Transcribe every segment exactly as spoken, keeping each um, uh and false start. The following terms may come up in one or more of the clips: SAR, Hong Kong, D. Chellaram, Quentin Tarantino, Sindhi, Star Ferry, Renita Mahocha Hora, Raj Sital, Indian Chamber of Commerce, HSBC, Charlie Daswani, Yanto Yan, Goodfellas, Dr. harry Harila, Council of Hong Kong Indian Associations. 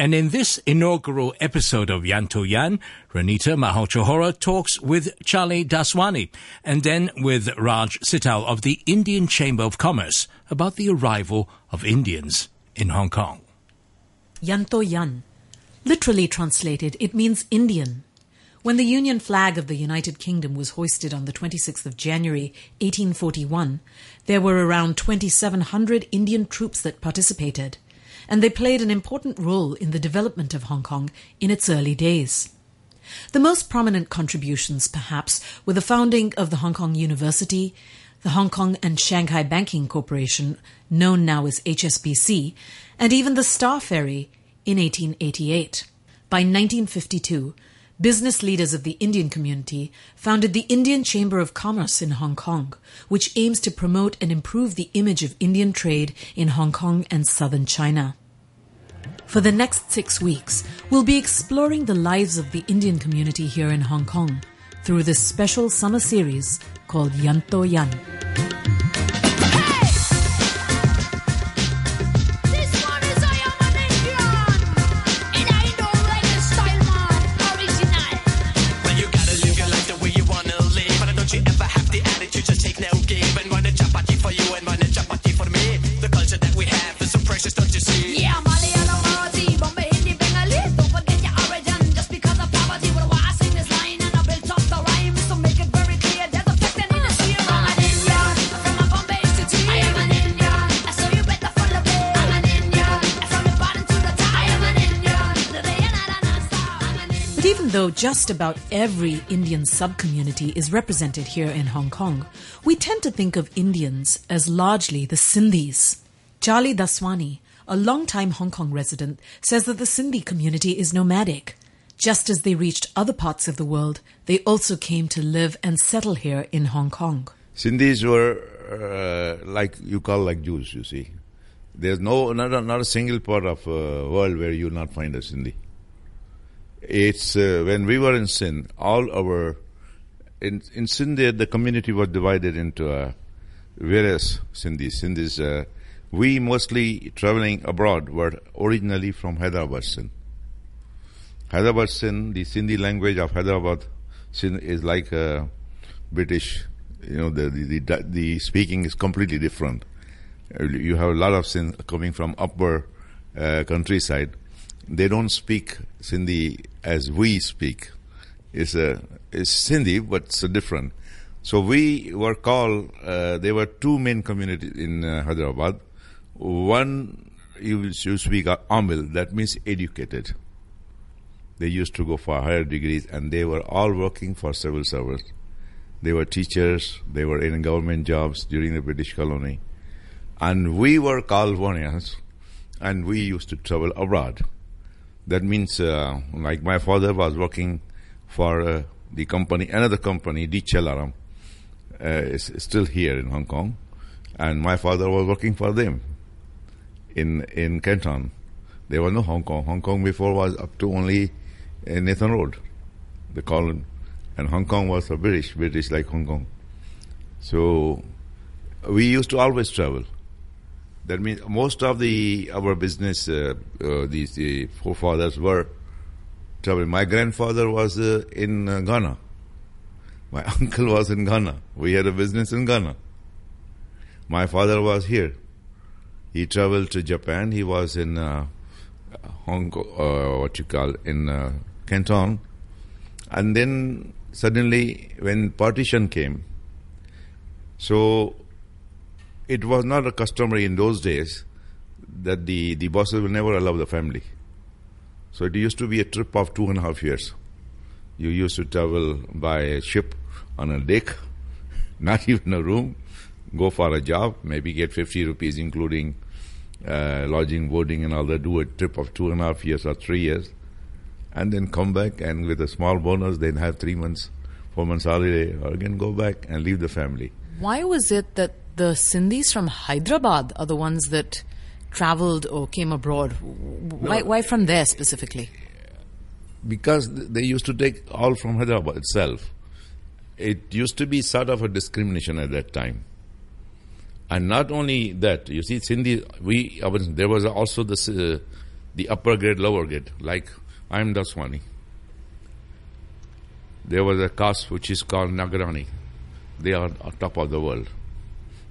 And in this inaugural episode of Yanto Yan, Renita Mahocha Hora talks with Charlie Daswani and then with Raj Sital of the Indian Chamber of Commerce about the arrival of Indians in Hong Kong. Yanto Yan, literally translated, it means Indian. When the Union flag of the United Kingdom was hoisted on the twenty-sixth of January, eighteen forty-one, there were around twenty-seven hundred Indian troops that participated, and they played an important role in the development of Hong Kong in its early days. The most prominent contributions, perhaps, were the founding of the Hong Kong University, the Hong Kong and Shanghai Banking Corporation, known now as H S B C, and even the Star Ferry in eighteen eighty-eight. By nineteen fifty-two, business leaders of the Indian community founded the Indian Chamber of Commerce in Hong Kong, which aims to promote and improve the image of Indian trade in Hong Kong and southern China. For the next six weeks, we'll be exploring the lives of the Indian community here in Hong Kong through this special summer series called Yanto Yan. Though just about every Indian sub-community is represented here in Hong Kong, we tend to think of Indians as largely the Sindhis. Charlie Daswani, a long-time Hong Kong resident, says that the Sindhi community is nomadic. Just as they reached other parts of the world, they also came to live and settle here in Hong Kong. Sindhis were uh, like you call like Jews, you see. There's no not a, not a single part of the uh, world where you'll not find a Sindhi. It's uh, when we were in Sindh, all our in in Sindh the community was divided into uh, various Sindhis. Sindhis, uh, we mostly traveling abroad were originally from Hyderabad, Sindh. Hyderabad, Sindh, the Sindhi language of Hyderabad, Sindh is like uh, British. You know, the the, the the speaking is completely different. You have a lot of Sindh coming from upper uh, countryside. They don't speak Sindhi as we speak. It's a it's Sindhi, but it's different. So we were called. Uh, there were two main communities in uh, Hyderabad. One you you speak uh, Amil, that means educated. They used to go for higher degrees, and they were all working for civil service. They were teachers. They were in government jobs during the British colony, and we were Kalvanians, and we used to travel abroad. That means, uh, like my father was working for uh, the company, another company, D. Chellaram, uh, is still here in Hong Kong, and my father was working for them in in Canton. There was no Hong Kong. Hong Kong before was up to only uh, Nathan Road, the colony, and Hong Kong was a British, British like Hong Kong. So we used to always travel. That means most of the our business, uh, uh, these the forefathers were traveling. My grandfather was uh, in uh, Ghana. My uncle was in Ghana. We had a business in Ghana. My father was here. He traveled to Japan. He was in uh, Hong Kong, uh, what you call, in uh, Canton. And then suddenly when partition came, so it was not a customary in those days that the, the bosses will never allow the family. So it used to be a trip of two and a half years. You used to travel by ship on a deck, not even a room, go for a job, maybe get fifty rupees including uh, lodging, boarding and all that, do a trip of two and a half years or three years, and then come back and with a small bonus, then have three months, four months holiday, or again go back and leave the family. Why was it that the Sindhis from Hyderabad are the ones that traveled or came abroad? Why, no, why from there specifically? Because they used to take all from Hyderabad itself. It used to be sort of a discrimination at that time. And not only that, you see, Sindhi, we, there was also this uh, the upper grade, lower grade, like I'm Daswani. There was a caste which is called Nagarani. They are on top of the world.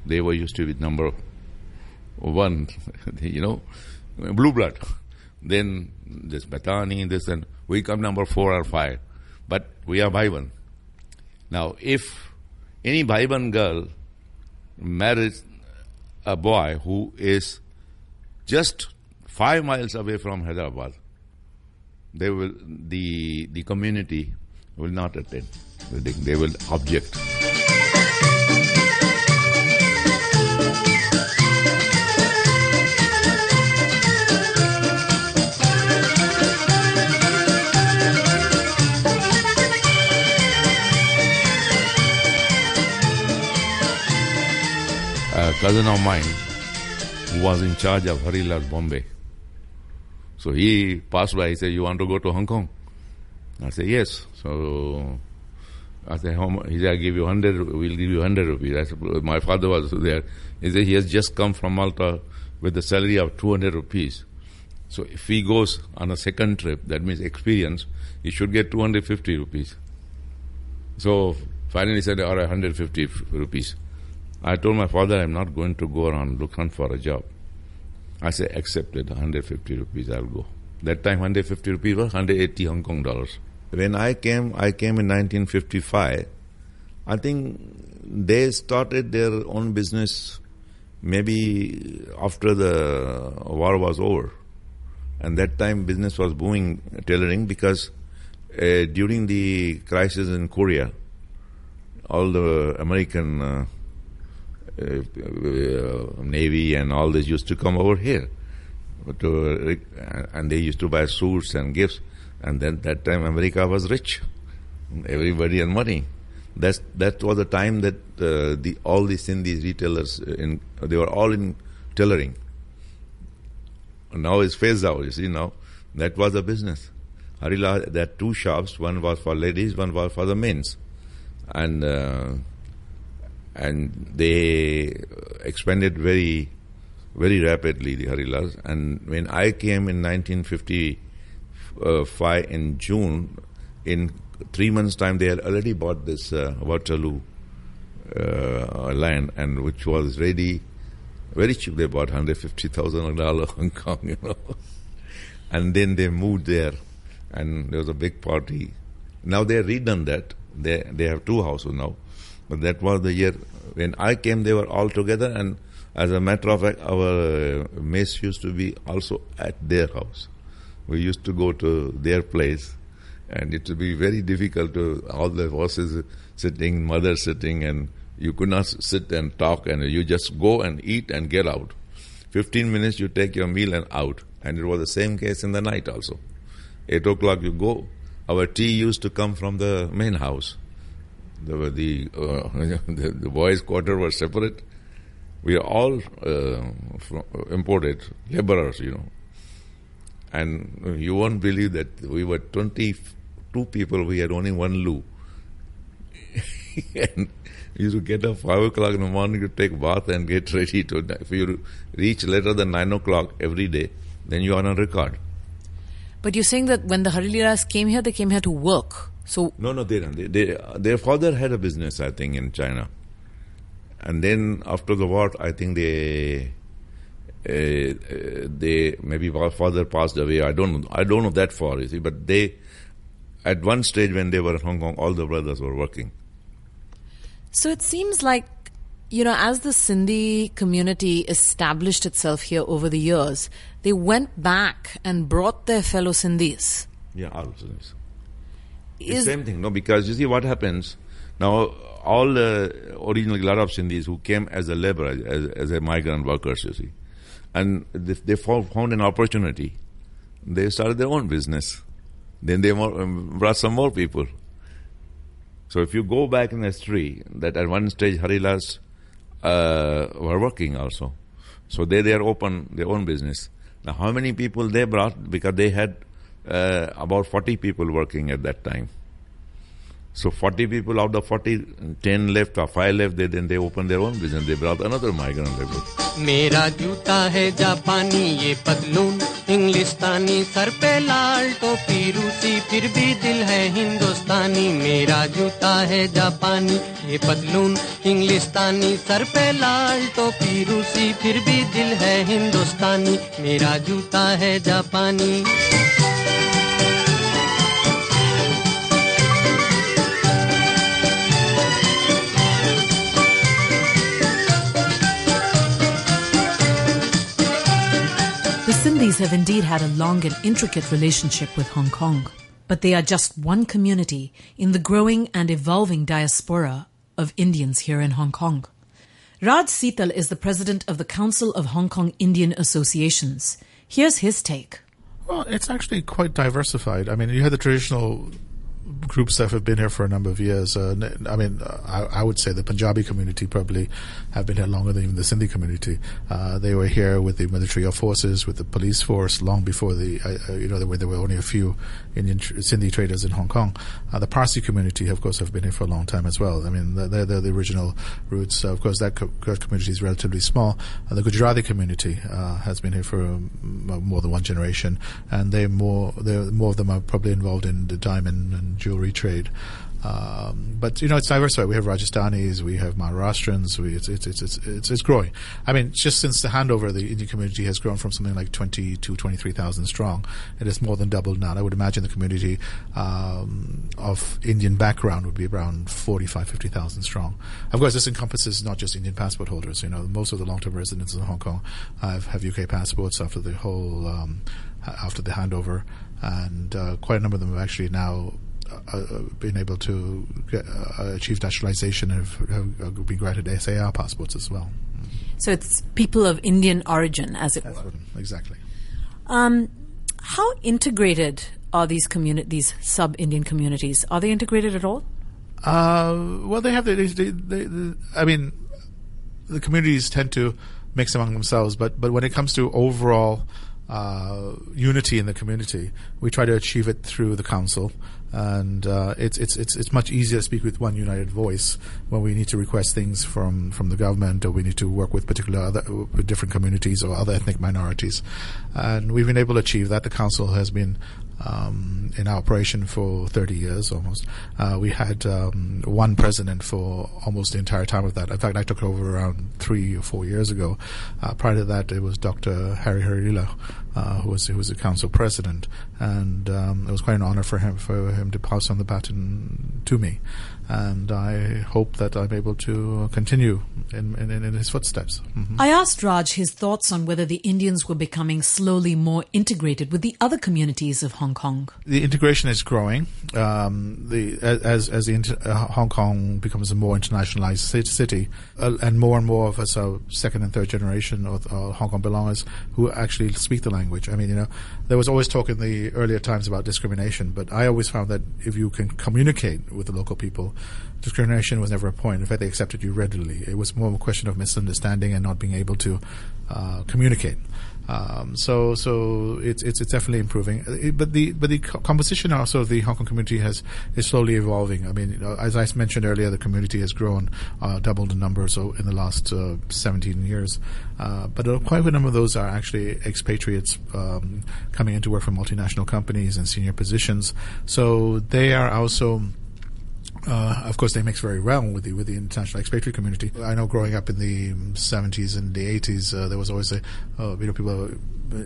They were used to be number one, you know, blue blood. Then this Bhatani, this and we come number four or five. But we are Bhaiban. Now, if any Bhaiban girl marries a boy who is just five miles away from Hyderabad, they will the the community will not attend. They will object. A cousin of mine who was in charge of Harila's Bombay. So he passed by, he said, you want to go to Hong Kong? I said, yes. So I said, how much? He said, I'll give you one hundred, we'll give you one hundred rupees. I said, my father was there. He said, he has just come from Malta with a salary of two hundred rupees. So if he goes on a second trip, that means experience, he should get two hundred fifty rupees. So finally he said, all right, one hundred fifty rupees. I told my father, I'm not going to go around look hunt for a job. I said, accepted, one hundred fifty rupees, I'll go. That time, one hundred fifty rupees was one hundred eighty Hong Kong dollars. When I came, I came in nineteen fifty-five. I think they started their own business maybe after the war was over. And that time, business was booming, tailoring, because uh, during the crisis in Korea, all the American uh, Uh, uh, Navy and all this used to come over here to, uh, and they used to buy suits and gifts, and then that time America was rich, everybody and money. That's, that was the time that uh, the all these Sindhis retailers, in, they were all in tailoring. Now it's phased out, you see now. That was a business. Harila had two shops, one was for ladies, one was for the men's. And uh, And they expanded very, very rapidly, the Harilas. And when I came in nineteen fifty-five in June, in three months' time, they had already bought this uh, Waterloo uh, land, and which was ready, very cheap. They bought one hundred fifty thousand dollars Hong Kong, you know. And then they moved there, and there was a big party. Now they redone that. They they have two houses now. But that was the year when I came, they were all together, and as a matter of fact, our mess used to be also at their house. We used to go to their place, and it would be very difficult to, all the horses sitting, mother sitting, and you could not sit and talk, and you just go and eat and get out. Fifteen minutes, you take your meal and out. And it was the same case in the night also. Eight o'clock you go. Our tea used to come from the main house. The the, uh, the the boys' quarter were separate. We are all uh, from, imported laborers, you know. And you won't believe that we were twenty-two people. We had only one loo. And you used to get up five o'clock in the morning to take bath and get ready to. If you reach later than nine o'clock every day, then you are on record. But you're saying that when the Harilalas came here, they came here to work. So no, no, they, they, they, their father had a business, I think, in China. And then after the war, I think they, uh, they maybe our father passed away. I don't, I don't know that far, you see. But they, at one stage when they were in Hong Kong, all the brothers were working. So it seems like, you know, as the Sindhi community established itself here over the years, they went back and brought their fellow Sindhis. Yeah, all Sindhis. Is the same thing, no, because you see what happens now. All the uh, originally lot of Sindhis who came as a laborer, as, as a migrant workers, you see, and they, they found an opportunity. They started their own business. Then they more, um, brought some more people. So if you go back in history, that at one stage Harilas uh, were working also. So they they are open their own business. Now how many people they brought, because they had. Uh, about forty people working at that time. So forty people out of forty, ten left or five left, they then they open their own business. They brought another migrant labor. Mera juta hai Japani, ye patloon, Englishani, sar pe lal topi Rusi, fir bhi dil hai Hindustani. Mera juta hai Japani, ye patloon, Englishani, sar pe lal topi Rusi, fir bhi dil hai Hindustani. Mera juta hai Japani. The Sindhis have indeed had a long and intricate relationship with Hong Kong, but they are just one community in the growing and evolving diaspora of Indians here in Hong Kong. Raj Sital is the president of the Council of Hong Kong Indian Associations. Here's his take. Well, it's actually quite diversified. I mean, you had the traditional groups that have been here for a number of years. Uh, I mean, I, I would say the Punjabi community probably have been here longer than even the Sindhi community. Uh, they were here with the military forces, with the police force, long before the, uh, you know, there were, there were only a few Indian Sindhi traders in Hong Kong. Uh, the Parsi community, of course, have been here for a long time as well. I mean, they're, they're the original roots. Uh, of course, that co- community is relatively small. Uh, the Gujarati community uh, has been here for um, more than one generation, and they more, more of them are probably involved in the diamond and jewelry trade. Um, but, you know, it's diversified. We have Rajasthanis, we have Maharashtrians, we, it's, it's, it's, it's, it's growing. I mean, just since the handover, the Indian community has grown from something like twenty to twenty-three thousand strong. It has more than doubled now. I would imagine the community, um, of Indian background would be around forty-five, fifty thousand strong. Of course, this encompasses not just Indian passport holders. You know, most of the long-term residents in Hong Kong have, have U K passports after the whole, um, after the handover. And, uh, quite a number of them have actually now Uh, been able to get, uh, achieve naturalization and have, have been granted S A R passports as well. So it's people of Indian origin, as it were. Exactly. Um, how integrated are these communi- these sub-Indian communities? Are they integrated at all? Uh, well, they have. They, they, they, they, I mean, the communities tend to mix among themselves, but but when it comes to overall uh, unity in the community, we try to achieve it through the council. And uh, it's it's it's it's much easier to speak with one united voice when we need to request things from, from the government, or we need to work with particular other with different communities or other ethnic minorities. And we've been able to achieve that. The council has been um, in operation for thirty years almost. Uh, we had um, one president for almost the entire time of that. In fact, I took over around three or four years ago. Uh, prior to that, it was Doctor Harry Harila, uh, who was who was the council president, and um, it was quite an honor for him for. him to pass on the baton to me, and I hope that I'm able to continue in, in, in his footsteps. Mm-hmm. I asked Raj his thoughts on whether the Indians were becoming slowly more integrated with the other communities of Hong Kong. The integration is growing. Um, the as as the inter- uh, Hong Kong becomes a more internationalized city, uh, and more and more of us are second and third generation of uh, Hong Kong belongers who actually speak the language. I mean, you know, there was always talk in the earlier times about discrimination, but I always found that if you can communicate with the local people, discrimination was never a point. In fact, they accepted you readily. It was more of a question of misunderstanding and not being able to uh, communicate. Um, so, so it's it's it's definitely improving. It, but the but the composition also of the Hong Kong community has is slowly evolving. I mean, as I mentioned earlier, the community has grown, uh, doubled in number so in the last uh, seventeen years. Uh, but quite a number of those are actually expatriates um, coming into work for multinational companies and senior positions. So they are also. Uh, of course, they mix very well with the with the international expatriate community. I know, growing up in the seventies and the eighties, uh, there was always a uh, you know people,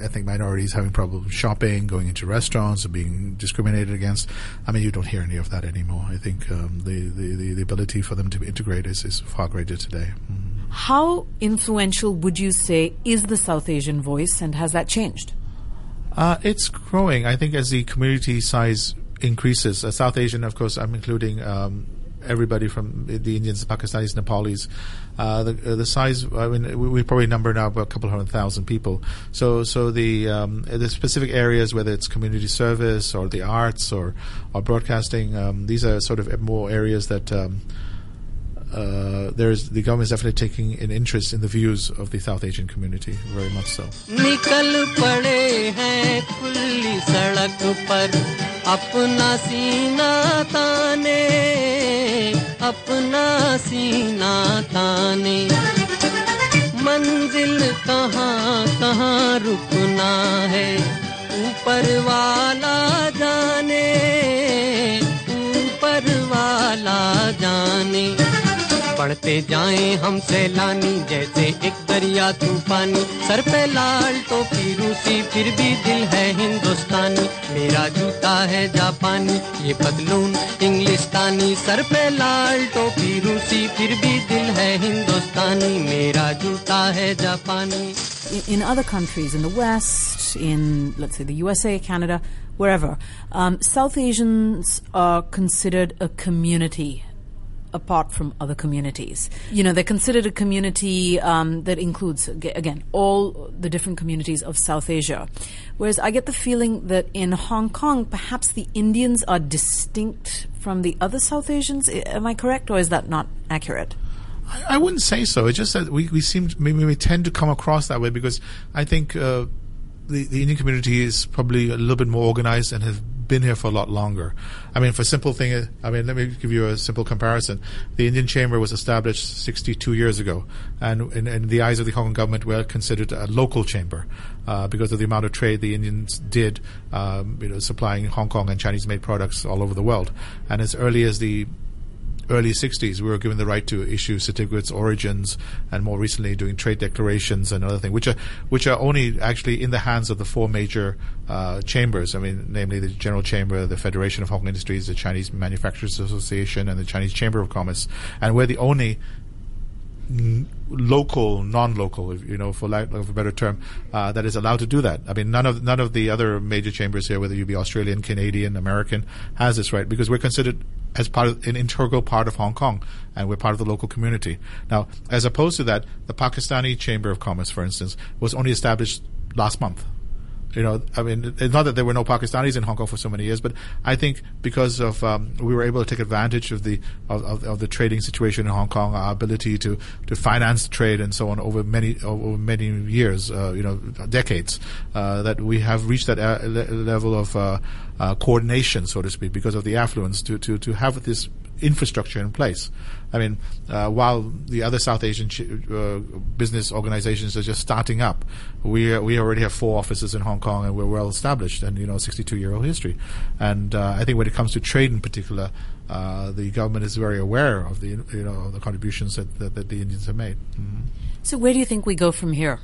ethnic minorities, having problems shopping, going into restaurants, and being discriminated against. I mean, you don't hear any of that anymore. I think um, the, the, the, the ability for them to integrate is, is far greater today. Mm. How influential would you say is the South Asian voice, and has that changed? Uh, it's growing. I think as the community size increases. Uh, South Asian, of course, I'm including um, everybody from the Indians, Pakistanis, Nepalis. Uh, the, uh, the size, I mean, we, we probably number now about a couple hundred thousand people. So, so the um, the specific areas, whether it's community service or the arts or or broadcasting, um, these are sort of more areas that. Um, Uh, there's the government is definitely taking an interest in the views of the South Asian community, very much so. अपना सीना ताने, अपना सीना ताने, मंजिल कहाँ कहाँ रुकना है, ऊपर वाला जाने, ऊपर वाला जाने। बढ़ते जाएं हम सैलानी जैसे एक दरिया तूफानी, सर पे लाल टोपी रूसी फिर भी दिल है हिंदुस्तानी। मेरा जूता है जापानी ये पतलून इंग्लिस्तानी, सर पे लाल टोपी रूसी फिर भी दिल है हिंदुस्तानी, मेरा जूता है जापानी. In other countries, in the West, in, let's say, the U S A, Canada, wherever, um, South Asians are considered a community apart from other communities. You know, they're considered a community um, that includes, again, all the different communities of South Asia. Whereas I get the feeling that in Hong Kong, perhaps the Indians are distinct from the other South Asians. Am I correct, or is that not accurate? I, I wouldn't say so. It's just that we, we seem to, maybe we tend to come across that way because I think uh, the, the Indian community is probably a little bit more organized and have been here for a lot longer. I mean, for simple thing, I mean, let me give you a simple comparison. The Indian Chamber was established sixty-two years ago, and in, in the eyes of the Hong Kong government, we're considered a local chamber uh, because of the amount of trade the Indians did, um, you know, supplying Hong Kong and Chinese-made products all over the world. And as early as the early sixties, we were given the right to issue certificates origins, and more recently doing trade declarations and other things, which are which are only actually in the hands of the four major uh, chambers. I mean, namely the General Chamber, the Federation of Hong Kong Industries, the Chinese Manufacturers Association, and the Chinese Chamber of Commerce. And we're the only n- local, non-local, you know, for lack of a better term, uh, that is allowed to do that. I mean, none of none of the other major chambers here, whether you be Australian, Canadian, American, has this right because we're considered as part of an integral part of Hong Kong, and we're part of the local community. Now, as opposed to that, the Pakistani Chamber of Commerce, for instance, was only established last month. You know, I mean, it's not that there were no Pakistanis in Hong Kong for so many years, but I think because of um, we were able to take advantage of the of, of, of the trading situation in Hong Kong, our ability to, to finance trade and so on over many over many years, uh, you know, decades, uh, that we have reached that a- level of uh, uh, coordination, so to speak, because of the affluence to to, to have this infrastructure in place. I mean, uh, while the other South Asian ch- uh, business organizations are just starting up, we we already have four offices in Hong Kong and we're well established and, you know, sixty-two-year-old history. And uh, I think when it comes to trade in particular, uh, the government is very aware of the, you know, the contributions that, that, that the Indians have made. Mm-hmm. So where do you think we go from here?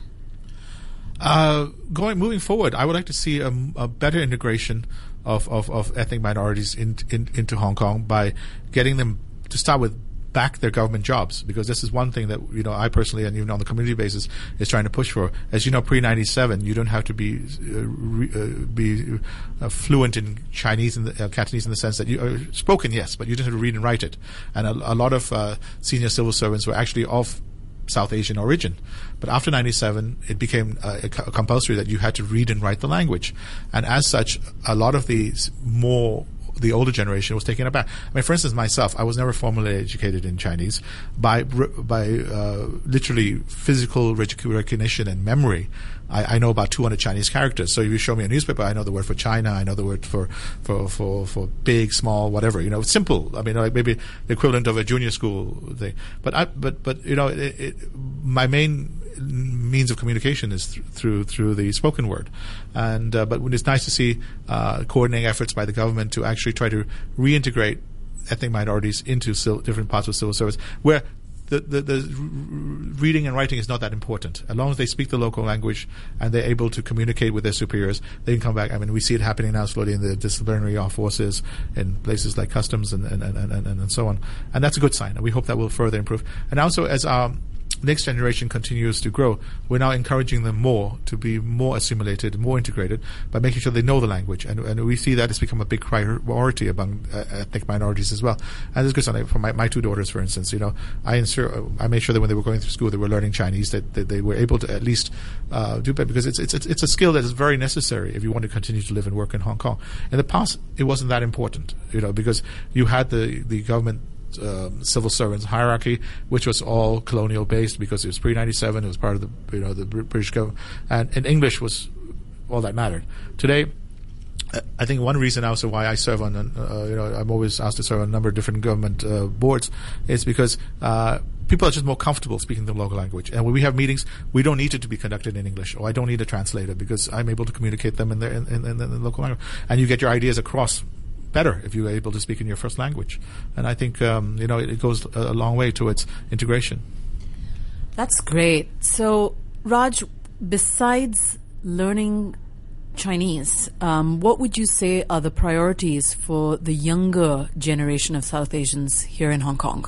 Uh, going moving forward, I would like to see a, a better integration of, of, of ethnic minorities in, in, into Hong Kong by getting them to start with back their government jobs, because this is one thing that, you know, I personally and even on the community basis is trying to push for. As you know, pre ninety-seven, you don't have to be uh, re, uh, be uh, fluent in Chinese and uh, Cantonese in the sense that you uh, spoken, yes, but you didn't have to read and write it. And a, a lot of uh, senior civil servants were actually of South Asian origin. But after ninety-seven, it became uh, compulsory that you had to read and write the language. And as such, a lot of the more, the older generation was taken aback. I mean, for instance, myself, I was never formally educated in Chinese. By by uh, literally physical recognition and memory, I, I know about two hundred Chinese characters. So if you show me a newspaper, I know the word for China, I know the word for, for, for, for big, small, whatever. You know, it's simple. I mean, like maybe the equivalent of a junior school thing. But, I, but, but you know, it, it, my main means of communication is th- through through the spoken word. And uh, but it's nice to see uh, coordinating efforts by the government to actually try to reintegrate ethnic minorities into civil, different parts of civil service, where the, the, the reading and writing is not that important. As long as they speak the local language and they're able to communicate with their superiors, they can come back. I mean, we see it happening now slowly in the disciplinary forces in places like customs and, and, and, and, and so on. And that's a good sign. And we hope that will further improve. And also, as our next generation continues to grow, we're now encouraging them more to be more assimilated, more integrated, by making sure they know the language. And, and we see that it's become a big priority among uh, ethnic minorities as well. And this goes on for my, my two daughters, for instance. You know, I ensure I made sure that when they were going through school, they were learning Chinese, that, that they were able to at least uh, do better, because it's it's it's a skill that is very necessary if you want to continue to live and work in Hong Kong. In the past, it wasn't that important, you know, because you had the the government. Um, civil servants hierarchy, which was all colonial based because it was pre ninety-seven. It was part of the, you know, the British government, and, and English was all that mattered. Today, I think one reason also why I serve on, uh, you know, I'm always asked to serve on a number of different government uh, boards is because uh, people are just more comfortable speaking the local language. And when we have meetings, we don't need it to be conducted in English, or I don't need a translator because I'm able to communicate them in the, in, in, in the local language. And you get your ideas across better if you're able to speak in your first language. And I think, um, you know, it, it goes a long way towards integration. That's great. So, Raj, besides learning Chinese, um, what would you say are the priorities for the younger generation of South Asians here in Hong Kong?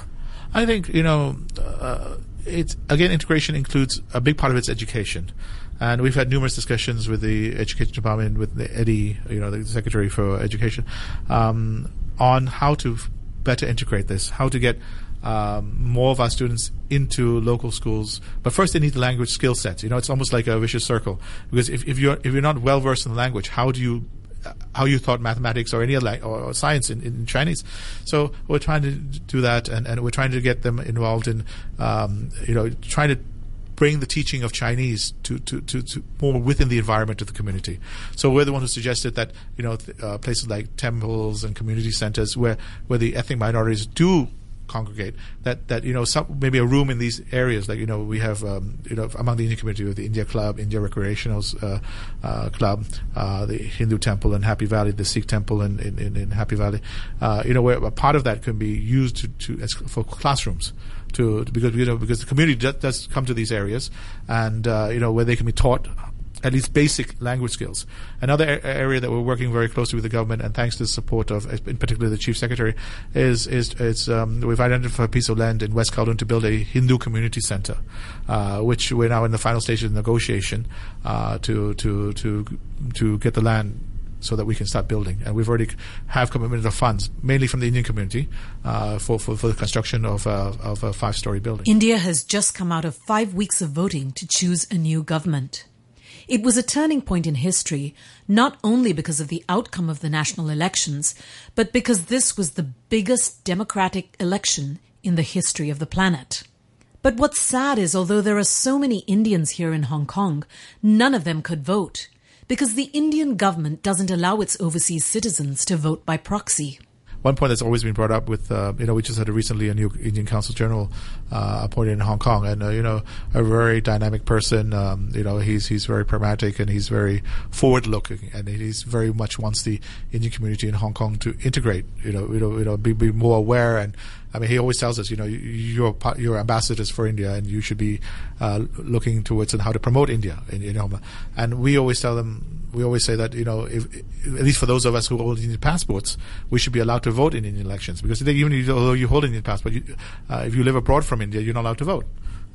I think, you know, uh, it's, again, integration includes a big part of its education. And we've had numerous discussions with the Education Department, with the Eddie, you know, the Secretary for Education, um, on how to f- better integrate this, how to get Um, more of our students into local schools, but first they need the language skill sets. You know, it's almost like a vicious circle because if, if you're if you're not well versed in the language, how do you uh, how you taught mathematics or any other la- or, or science in, in Chinese? So we're trying to do that, and, and we're trying to get them involved in um, you know trying to bring the teaching of Chinese to, to, to, to more within the environment of the community. So we're the one who suggested that, you know, th- uh, places like temples and community centers where where the ethnic minorities do congregate, that that you know some, maybe a room in these areas, like you know we have um, you know among the Indian community with the India Club, India Recreationals uh, uh, Club, uh, the Hindu Temple in Happy Valley, the Sikh Temple in in, in Happy Valley, uh, you know where a part of that can be used to, to as, for classrooms, to, to because you know because the community does, does come to these areas, and uh, you know where they can be taught at least basic language skills. Another a- area that we're working very closely with the government, and thanks to the support of, in particular, the Chief Secretary, is is it's um, we've identified a piece of land in West Kowloon to build a Hindu community center, uh, which we're now in the final stage of negotiation uh, to to to to get the land so that we can start building. And we've already have commitment of funds, mainly from the Indian community, uh, for, for, for the construction of a, of a five-story building. India has just come out of five weeks of voting to choose a new government. It was a turning point in history, not only because of the outcome of the national elections, but because this was the biggest democratic election in the history of the planet. But what's sad is, although there are so many Indians here in Hong Kong, none of them could vote, because the Indian government doesn't allow its overseas citizens to vote by proxy. One point that's always been brought up with, uh, you know, we just had a recently a new Indian Consul General uh, appointed in Hong Kong, and uh, you know, a very dynamic person. Um, you know, he's he's very pragmatic and he's very forward-looking, and he's very much wants the Indian community in Hong Kong to integrate. You know, you know, you know, be, be more aware. And I mean, he always tells us, you know, you're you're ambassadors for India, and you should be uh, looking towards and how to promote India in, in Hong Kong. And we always tell them. We always say that, you know, if, at least for those of us who hold Indian passports, we should be allowed to vote in Indian elections. Because even though you hold an Indian passport, you, uh, if you live abroad from India, you're not allowed to vote,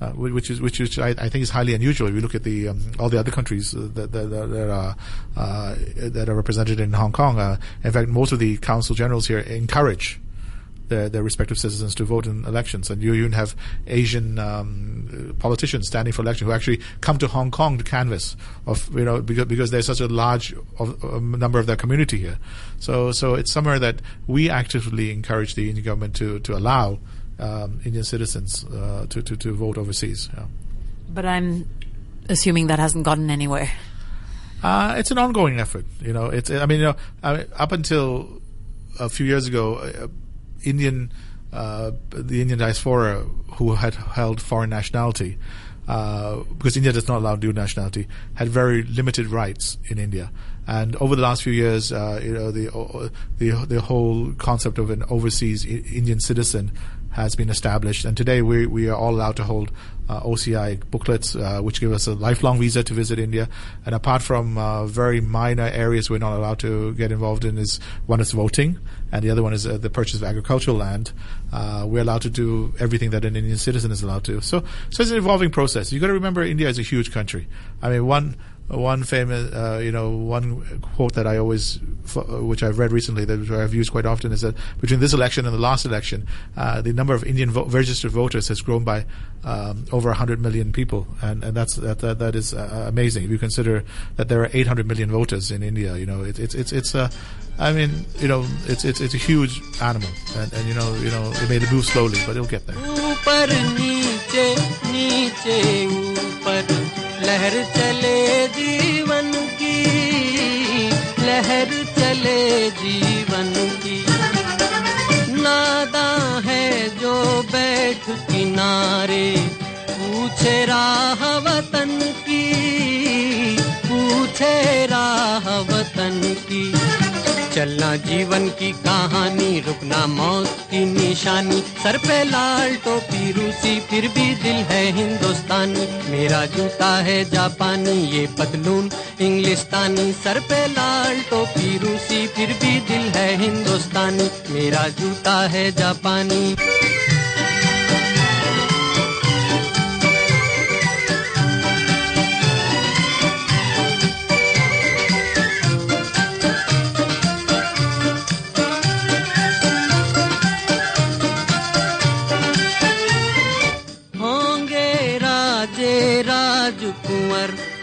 uh, which is which is I, I think is highly unusual. If you look at the um, all the other countries that that, that are uh, that are represented in Hong Kong. Uh, in fact, most of the council generals here encourage Their, their respective citizens to vote in elections, and you even have Asian um, politicians standing for election who actually come to Hong Kong to canvass of you know because, because there's such a large of, um, number of their community here. So so it's somewhere that we actively encourage the Indian government to to allow um, Indian citizens uh, to, to to vote overseas. Yeah. But I'm assuming that hasn't gotten anywhere. Uh, it's an ongoing effort. You know, it's I mean you know I mean, up until a few years ago. Uh, Indian, uh, the Indian diaspora who had held foreign nationality, uh, because India does not allow dual nationality, had very limited rights in India. And over the last few years, uh, you know, the the the whole concept of an overseas Indian citizen has been established. And today, we we are all allowed to hold uh, O C I booklets, uh, which give us a lifelong visa to visit India. And apart from uh, very minor areas we're not allowed to get involved in, is one is voting, and the other one is uh, the purchase of agricultural land. Uh, we're allowed to do everything that an Indian citizen is allowed to. So, so it's an evolving process. You've got to remember, India is a huge country. I mean, one. One famous, uh, you know, one quote that I always, which I've read recently, that I've used quite often, is that between this election and the last election, uh, the number of Indian vo- registered voters has grown by um, over one hundred million people, and and that's that that, that is uh, amazing. If you consider that there are eight hundred million voters in India, you know, it's it's it's it's uh, I mean, you know, it's it's it's a huge animal, and, and you know, you know, it may move slowly, but it'll get there. लहर चले जीवन की लहर चले पहले जीवन की, नादा है जो बैठ किनारे, पूछे राह वतन की, पूछे राह वतन की। चलना जीवन की कहानी, रुकना मौत की निशानी, सर पे लाल टोपी रूसी फिर भी दिल है हिंदुस्तानी। मेरा जूता है जापानी, ये पतलून इंग्लिस्तानी, सर पे लाल टोपी रूसी फिर भी दिल है हिंदुस्तानी। मेरा जूता है जापानी।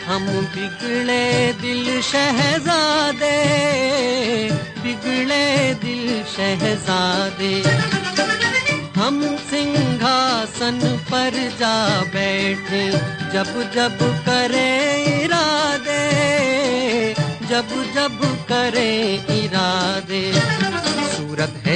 हम बिगड़े दिल शहजादे, बिगड़े दिल शहजादे, हम सिंहासन पर जा बैठे, जब जब करे इरादे, जब जब करे इरादे। सूरत है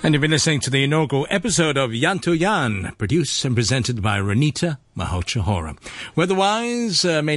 And you've been listening to the inaugural episode of Yanto Yan, produced and presented by Renita Mahocha Hora. Weather-wise, uh,